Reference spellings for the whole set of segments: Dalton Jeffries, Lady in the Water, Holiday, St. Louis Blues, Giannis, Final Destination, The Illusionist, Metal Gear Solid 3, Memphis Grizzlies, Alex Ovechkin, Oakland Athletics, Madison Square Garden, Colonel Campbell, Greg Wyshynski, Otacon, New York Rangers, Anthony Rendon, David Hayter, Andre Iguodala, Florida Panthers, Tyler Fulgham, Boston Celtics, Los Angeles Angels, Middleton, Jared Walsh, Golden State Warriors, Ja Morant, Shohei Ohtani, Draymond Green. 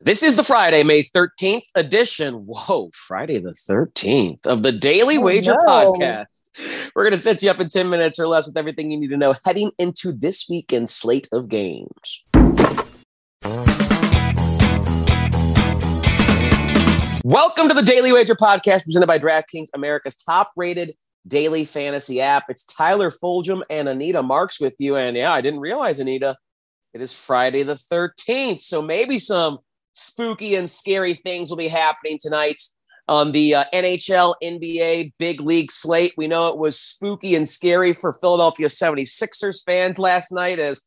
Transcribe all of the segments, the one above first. This is the Friday, May 13th edition. Whoa, Friday the 13th of the Daily Wager Podcast. We're going to set you up in 10 minutes or less with everything you need to know heading into this weekend's slate of games. Welcome to the Daily Wager Podcast, presented by DraftKings, America's top-rated daily fantasy app. It's Tyler Fulgham and Anita Marks with you. And yeah, I didn't realize, Anita, it is Friday the 13th. So maybe some spooky and scary things will be happening tonight on the NHL, NBA, big league slate. We know it was spooky and scary for Philadelphia 76ers fans last night as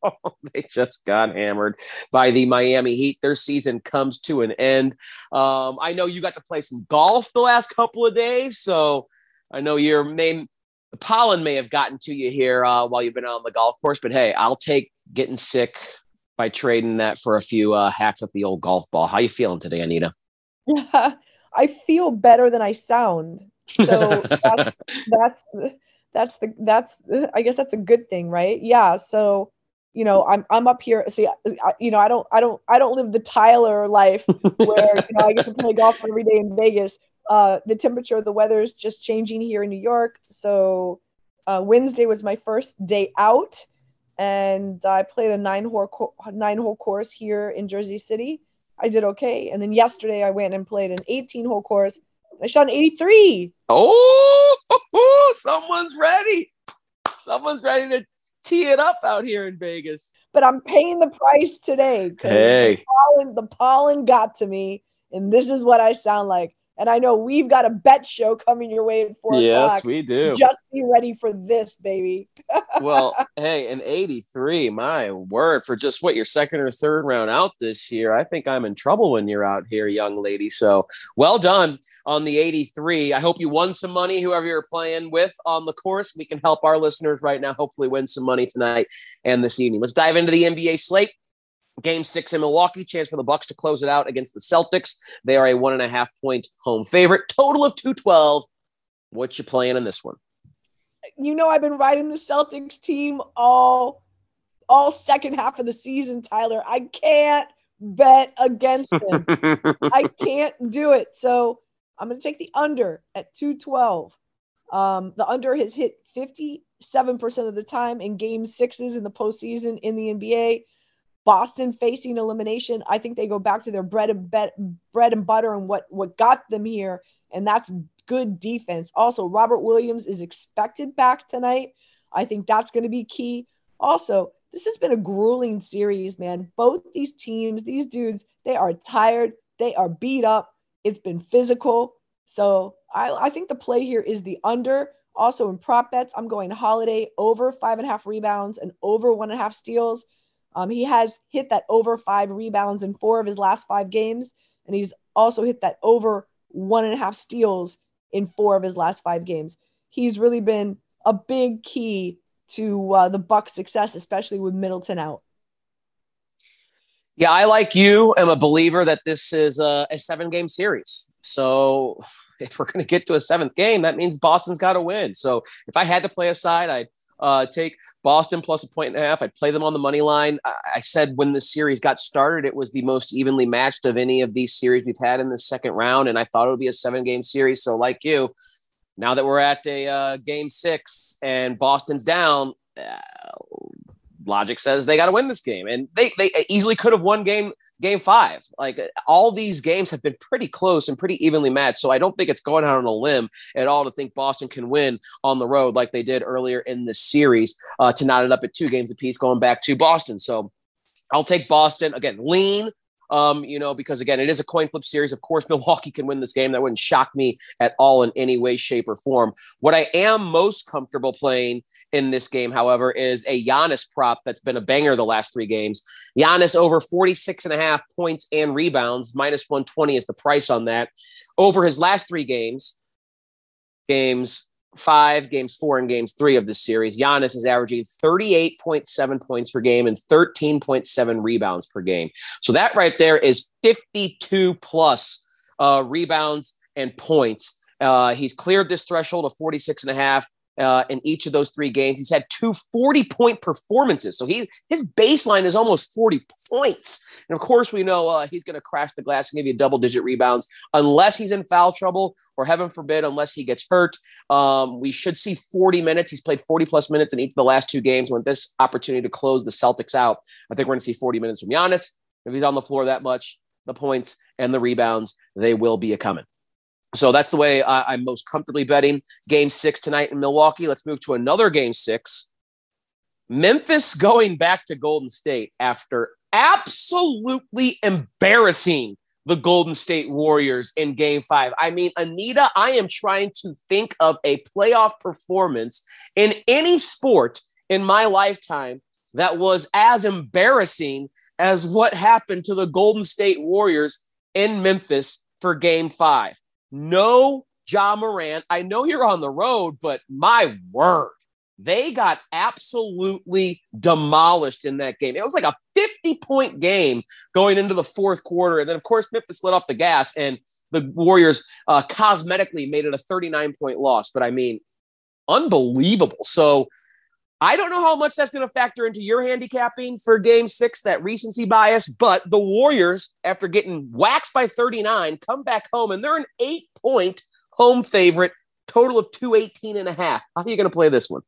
they just got hammered by the Miami Heat. Their season comes to an end. I know you got to play some golf the last couple of days, so I know your pollen may have gotten to you here while you've been on the golf course, but hey, I'll take getting sick by trading that for a few hacks at the old golf ball. How you feeling today, Anita? Yeah, I feel better than I sound. So that's that's a good thing, right? Yeah. So, you know, I'm up here. See, I don't live the Tyler life where I get to play golf every day in Vegas. The temperature of the weather is just changing here in New York. So Wednesday was my first day out. And I played a nine-hole course here in Jersey City. I did okay. And then yesterday I went and played an 18-hole course. I shot an 83. Oh, someone's ready. Someone's ready to tee it up out here in Vegas. But I'm paying the price today because the pollen got to me, and this is what I sound like. And I know we've got a bet show coming your way at 4 o'clock. Yes, we do. Just be ready for this, baby. Well, hey, an 83, my word, for just your second or third round out this year. I think I'm in trouble when you're out here, young lady. So well done on the 83. I hope you won some money, whoever you're playing with on the course. We can help our listeners right now hopefully win some money tonight and this evening. Let's dive into the NBA slate. Game 6 in Milwaukee, chance for the Bucks to close it out against the Celtics. They are a 1.5-point home favorite. Total of 212. What you playing in this one? You know, I've been riding the Celtics team all second half of the season, Tyler. I can't bet against them. I can't do it. So I'm going to take the under at 212. The under has hit 57% of the time in game sixes in the postseason in the NBA. Boston facing elimination. I think they go back to their bread and butter and what got them here, and that's good defense. Also, Robert Williams is expected back tonight. I think that's going to be key. Also, this has been a grueling series, man. Both these teams, these dudes, they are tired. They are beat up. It's been physical. So I think the play here is the under. Also, in prop bets, I'm going Holiday over 5.5 rebounds and over 1.5 steals. He has hit that over 5 rebounds in 4 of his last 5 games, and he's also hit that over 1.5 steals in 4 of his last 5 games. He's really been a big key to the Bucks' success, especially with Middleton out. Yeah, I, like you, am a believer that this is a 7-game series. So if we're going to get to a 7th game, that means Boston's got to win. So if I had to play a side, I'd take Boston plus 1.5. I'd play them on the money line. I said when the series got started, it was the most evenly matched of any of these series we've had in the second round, and I thought it would be a 7-game series. So like you, now that we're at a game 6 and Boston's down, logic says they got to win this game. And they easily could have won game 5. Like all these games have been pretty close and pretty evenly matched. So I don't think it's going out on a limb at all to think Boston can win on the road like they did earlier in this series to knot it up at 2 games apiece going back to Boston. So I'll take Boston again, lean, because again, it is a coin flip series. Of course, Milwaukee can win this game. That wouldn't shock me at all in any way, shape, or form. What I am most comfortable playing in this game, however, is a Giannis prop that's been a banger the last 3 games. Giannis over 46.5 points and rebounds, minus 120 is the price on that. Over his last 3 games, games 5, games 4, and games 3 of this series, Giannis is averaging 38.7 points per game and 13.7 rebounds per game. So that right there is 52 plus rebounds and points. He's cleared this threshold of 46.5 in each of those three games. He's had two 40-point performances. So his baseline is almost 40 points. And, of course, we know he's going to crash the glass and give you double-digit rebounds unless he's in foul trouble or, heaven forbid, unless he gets hurt. We should see 40 minutes. He's played 40-plus minutes in each of the last two games. When this opportunity to close the Celtics out, I think we're going to see 40 minutes from Giannis. If he's on the floor that much, the points and the rebounds, they will be a-coming. So that's the way I'm most comfortably betting. Game 6 tonight in Milwaukee. Let's move to another Game 6. Memphis going back to Golden State after absolutely embarrassing the Golden State Warriors in Game 5. I mean, Anita, I am trying to think of a playoff performance in any sport in my lifetime that was as embarrassing as what happened to the Golden State Warriors in Memphis for Game 5. No Ja Morant. I know you're on the road, but my word, they got absolutely demolished in that game. It was like a 50-point game going into the fourth quarter. And then, of course, Memphis let off the gas, and the Warriors cosmetically made it a 39-point loss. But, I mean, unbelievable. So I don't know how much that's going to factor into your handicapping for Game 6, that recency bias, but the Warriors, after getting waxed by 39, come back home, and they're an 8-point home favorite, total of 218.5. How are you going to play this one?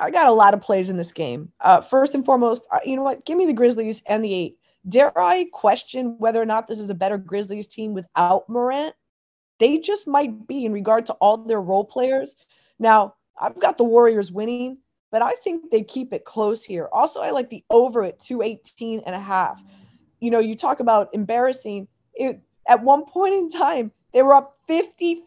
I got a lot of plays in this game. First and foremost, you know what? Give me the Grizzlies and the 8. Dare I question whether or not this is a better Grizzlies team without Morant? They just might be in regard to all their role players. Now, I've got the Warriors winning, but I think they keep it close here. Also, I like the over at 218.5. You know, you talk about embarrassing. At one point in time, they were up 50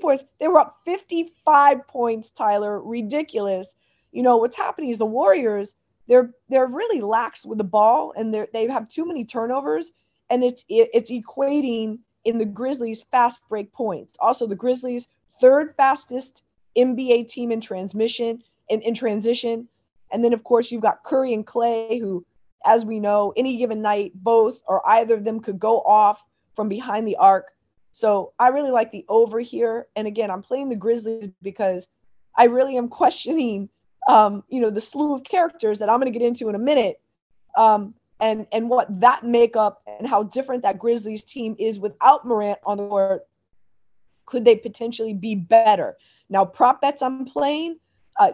points. They were up 55 points, Tyler. Ridiculous. You know, what's happening is the Warriors, they're really lax with the ball, and they have too many turnovers, and it's equating in the Grizzlies' fast break points. Also, the Grizzlies, third fastest NBA team in transmission. In transition. And then, of course, you've got Curry and Clay, who, as we know, any given night, both or either of them could go off from behind the arc. So I really like the over here. And again, I'm playing the Grizzlies because I really am questioning, you know, the slew of characters that I'm going to get into in a minute, and what that makeup and how different that Grizzlies team is without Morant on the court. Could they potentially be better? Now, prop bets I'm playing.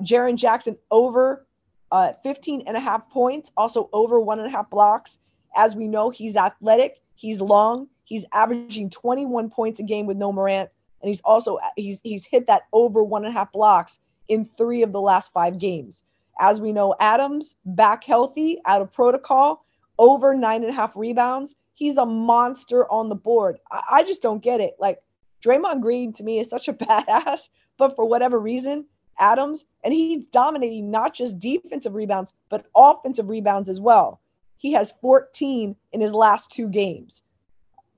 Jaren Jackson over 15.5 points, also over 1.5 blocks. As we know, he's athletic, he's long, he's averaging 21 points a game with no Morant, and he's also he's hit that over 1.5 blocks in 3 of the last 5 games. As we know, Adams back healthy, out of protocol, over 9.5 rebounds. He's a monster on the board. I just don't get it. Like, Draymond Green to me is such a badass, but for whatever reason, Adams, and he's dominating not just defensive rebounds, but offensive rebounds as well. He has 14 in his last 2 games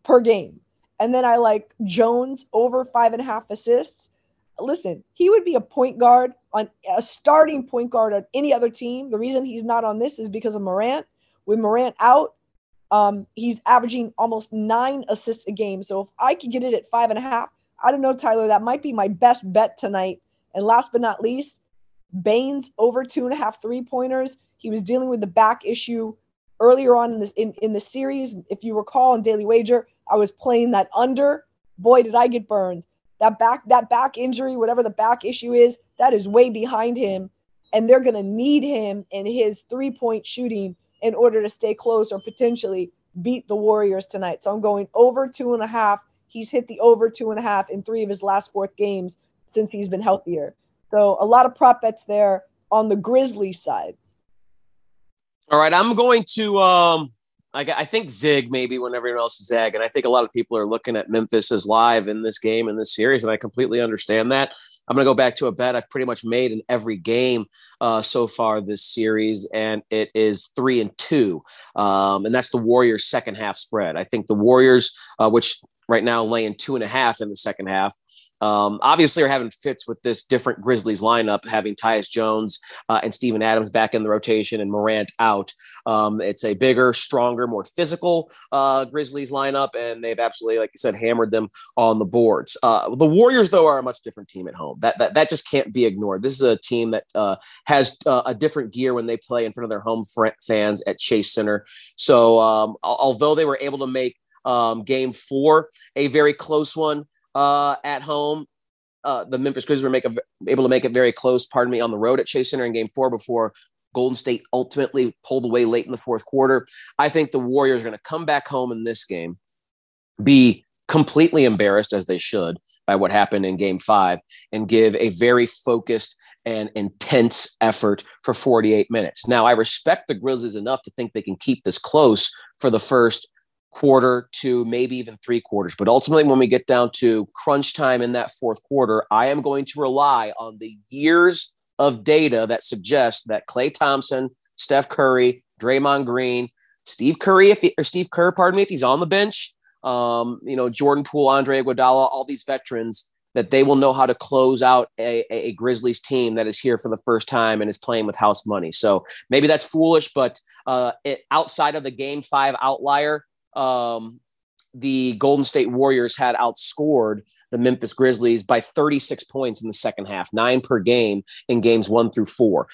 per game. And then I like Jones over 5.5 assists. Listen, he would be a point guard on a starting point guard on any other team. The reason he's not on this is because of Morant. With Morant out, he's averaging almost 9 assists a game. So if I could get it at 5.5, I don't know, Tyler, that might be my best bet tonight. And last but not least, Baines over 2.5 three-pointers. He was dealing with the back issue earlier on in the series. If you recall, in Daily Wager, I was playing that under. Boy, did I get burned. That back injury, whatever the back issue is, that is way behind him. And they're going to need him and his three-point shooting in order to stay close or potentially beat the Warriors tonight. So I'm going over 2.5. He's hit the over 2.5 in 3 of his last 4 games since he's been healthier. So a lot of prop bets there on the Grizzly side. All right. I'm going to, I think zig maybe when everyone else is zag. And I think a lot of people are looking at Memphis as live in this game, in this series. And I completely understand that. I'm going to go back to a bet I've pretty much made in every game so far this series, and it is 3-2. And that's the Warriors' second half spread. I think the Warriors, which right now laying 2.5 in the second half, Obviously are having fits with this different Grizzlies lineup, having Tyus Jones and Steven Adams back in the rotation and Morant out. It's a bigger, stronger, more physical Grizzlies lineup, and they've absolutely, like you said, hammered them on the boards. The Warriors, though, are a much different team at home. That just can't be ignored. This is a team that has a different gear when they play in front of their home fans at Chase Center. So although they were able to make game four a very close one, at home, the Memphis Grizzlies were able to make it very close, on the road at Chase Center in game four before Golden State ultimately pulled away late in the fourth quarter. I think the Warriors are going to come back home in this game, be completely embarrassed, as they should, by what happened in game five, and give a very focused and intense effort for 48 minutes. Now, I respect the Grizzlies enough to think they can keep this close for the first quarter to maybe even three quarters. But ultimately, when we get down to crunch time in that fourth quarter, I am going to rely on the years of data that suggests that Klay Thompson, Steph Curry, Draymond Green, Steve Kerr, if he's on the bench, Jordan Poole, Andre Iguodala, all these veterans, that they will know how to close out a Grizzlies team that is here for the first time and is playing with house money. So maybe that's foolish, but outside of the game five outlier, the Golden State Warriors had outscored the Memphis Grizzlies by 36 points in the second half, 9 per game in games 1 through 4.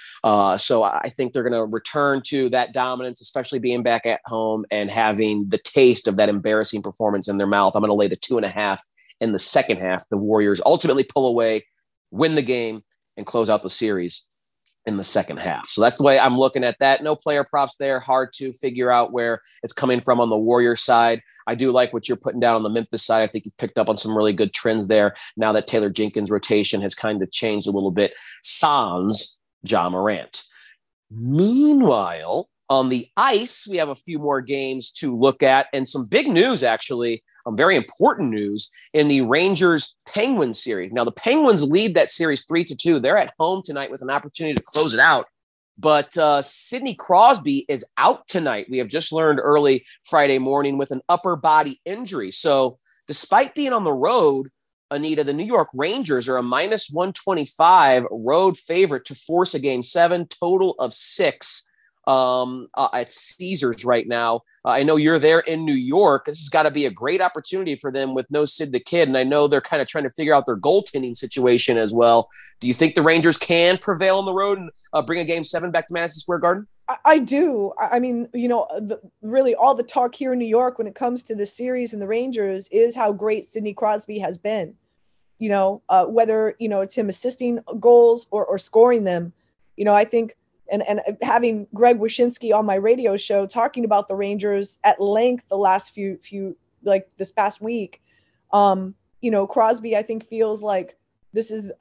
So I think they're going to return to that dominance, especially being back at home and having the taste of that embarrassing performance in their mouth. I'm going to lay the 2.5 in the second half. The Warriors ultimately pull away, win the game, and close out the series in the second half. So that's the way I'm looking at that. No player props there. Hard to figure out where it's coming from on the Warriors side. I do like what you're putting down on the Memphis side. I think you've picked up on some really good trends there now that Taylor Jenkins' rotation has kind of changed a little bit, sans Ja Morant. Meanwhile, on the ice, we have a few more games to look at and some big news, actually, very important news in the Rangers-Penguins series. Now, the Penguins lead that series 3-2. They're at home tonight with an opportunity to close it out. But Sidney Crosby is out tonight. We have just learned early Friday morning with an upper body injury. So despite being on the road, Anita, the New York Rangers are a minus 125 road favorite to force a game 7, total of 6. At Caesars right now. I know you're there in New York. This has got to be a great opportunity for them with no Sid the Kid, and I know they're kind of trying to figure out their goaltending situation as well. Do you think the Rangers can prevail on the road and bring a game 7 back to Madison Square Garden? I do. I mean, really all the talk here in New York when it comes to the series and the Rangers is how great Sidney Crosby has been, whether, it's him assisting goals or scoring them. I think And having Greg Wyshynski on my radio show talking about the Rangers at length the last few like this past week, Crosby, I think, feels like this is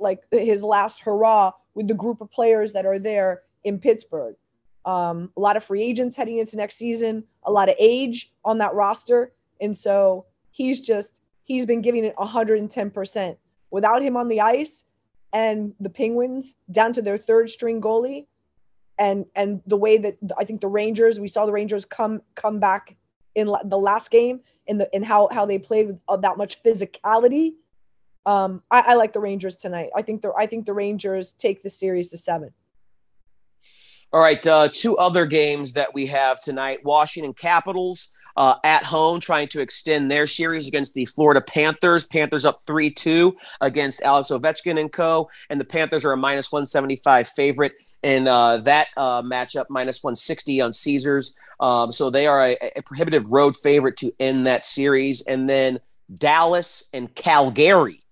like his last hurrah with the group of players that are there in Pittsburgh. A lot of free agents heading into next season, a lot of age on that roster. And so he's been giving it 110%. Without him on the ice, and the Penguins down to their third string goalie, and the way that I think we saw the Rangers come back in the last game and how they played with that much physicality. I like the Rangers tonight. I think the Rangers take the series to 7. All right, 2 other games that we have tonight: Washington Capitals at home, trying to extend their series against the Florida Panthers. Panthers up 3-2 against Alex Ovechkin and co. And the Panthers are a minus 175 favorite in that matchup, minus 160 on Caesars. So they are a prohibitive road favorite to end that series. And then Dallas and Calgary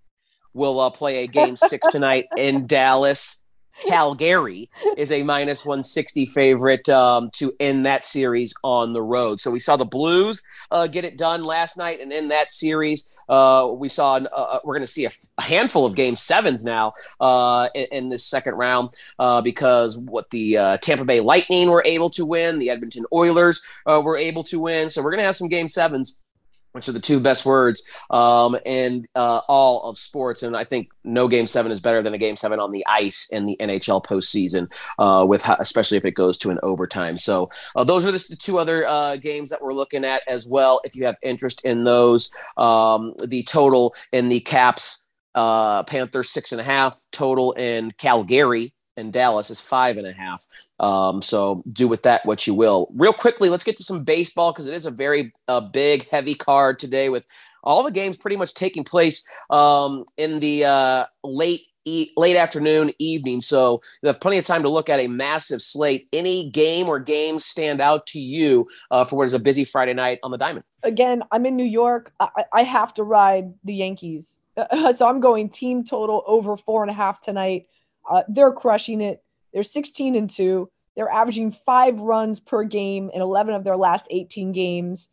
will play a game 6 tonight in Dallas. Calgary is a minus 160 favorite to end that series on the road. So we saw the Blues get it done last night, and in that series, we're going to see a handful of game 7s now in this second round because what the Tampa Bay Lightning were able to win, the Edmonton Oilers were able to win. So we're going to have some game 7s which are the two best words in all of sports. And I think no Game 7 is better than a Game 7 on the ice in the NHL postseason, especially if it goes to an overtime. So those are the two other games that we're looking at as well, if you have interest in those. The total in the Caps, Panthers 6.5, total in Calgary and Dallas is 5.5. So do with that what you will. Real quickly, let's get to some baseball, because it is a very big, heavy card today, with all the games pretty much taking place in the late afternoon, evening. So you have plenty of time to look at a massive slate. Any game or games stand out to you for what is a busy Friday night on the Diamond? Again, I'm in New York. I have to ride the Yankees. So I'm going team total over 4.5 tonight. They're crushing it. They're 16-2. They're averaging 5 runs per game in 11 of their last 18 games.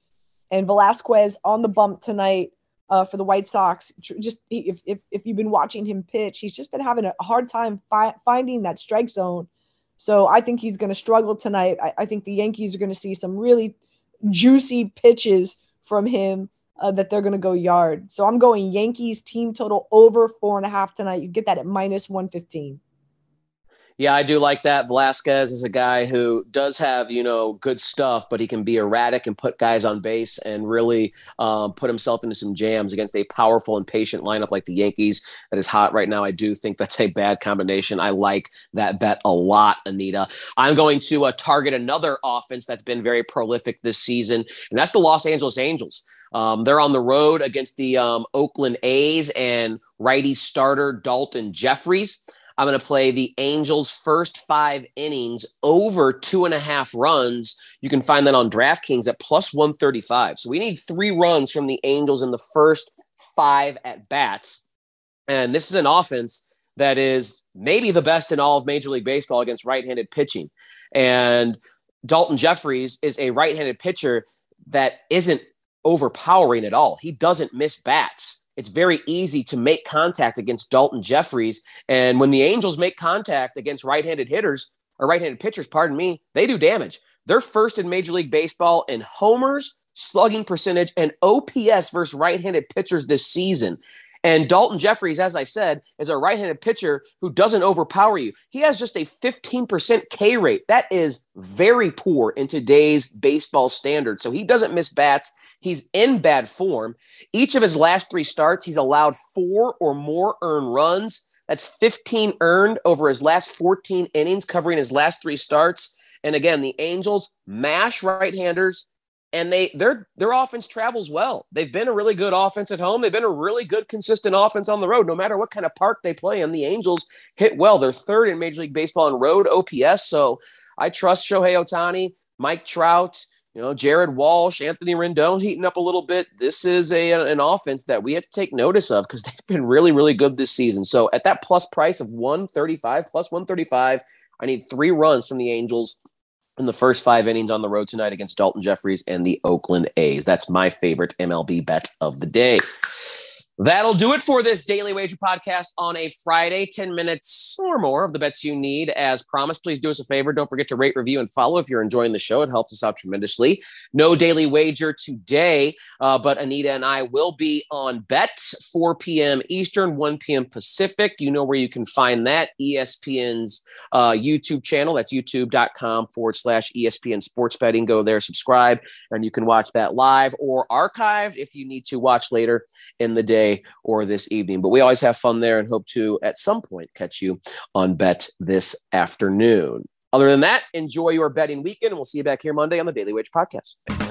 And Velasquez on the bump tonight for the White Sox. Just if you've been watching him pitch, he's just been having a hard time finding that strike zone. So I think he's going to struggle tonight. I think the Yankees are going to see some really juicy pitches from him that they're going to go yard. So I'm going Yankees team total over 4.5 tonight. You get that at -115. Yeah, I do like that. Velasquez is a guy who does have, good stuff, but he can be erratic and put guys on base and really put himself into some jams against a powerful and patient lineup like the Yankees that is hot right now. I do think that's a bad combination. I like that bet a lot, Anita. I'm going to target another offense that's been very prolific this season, and that's the Los Angeles Angels. They're on the road against the Oakland A's and righty starter Dalton Jeffries. I'm going to play the Angels' first 5 innings over 2.5 runs. You can find that on DraftKings at +135. So we need 3 runs from the Angels in the first 5 at-bats. And this is an offense that is maybe the best in all of Major League Baseball against right-handed pitching. And Dalton Jeffries is a right-handed pitcher that isn't overpowering at all. He doesn't miss bats. It's very easy to make contact against Dalton Jeffries. And when the Angels make contact against right-handed pitchers, they do damage. They're first in Major League Baseball in homers, slugging percentage, and OPS versus right-handed pitchers this season. And Dalton Jeffries, as I said, is a right-handed pitcher who doesn't overpower you. He has just a 15% K rate. That is very poor in today's baseball standards. So he doesn't miss bats. He's in bad form. Each of his last 3 starts, he's allowed 4 or more earned runs. That's 15 earned over his last 14 innings, covering his last 3 starts. And again, the Angels mash right-handers, and their offense travels well. They've been a really good offense at home. They've been a really good, consistent offense on the road. No matter what kind of park they play in, the Angels hit well. They're third in Major League Baseball in road OPS. So I trust Shohei Ohtani, Mike Trout, Jared Walsh, Anthony Rendon heating up a little bit. This is an offense that we have to take notice of, because they've been really, really good this season. So at that plus price of +135, I need 3 runs from the Angels in the first 5 innings on the road tonight against Dalton Jeffries and the Oakland A's. That's my favorite MLB bet of the day. That'll do it for this Daily Wager podcast on a Friday. 10 minutes or more of the bets you need, as promised. Please do us a favor. Don't forget to rate, review, and follow if you're enjoying the show. It helps us out tremendously. No Daily Wager today, but Anita and I will be on Bet, 4 p.m. Eastern, 1 p.m. Pacific. You know where you can find that. ESPN's YouTube channel. That's youtube.com/ESPN Sports Betting. Go there, subscribe, and you can watch that live or archived if you need to watch later in the day or this evening. But we always have fun there, and hope to at some point catch you on Bet this afternoon. Other than that, enjoy your betting weekend, and we'll see you back here Monday on the Daily Wager podcast.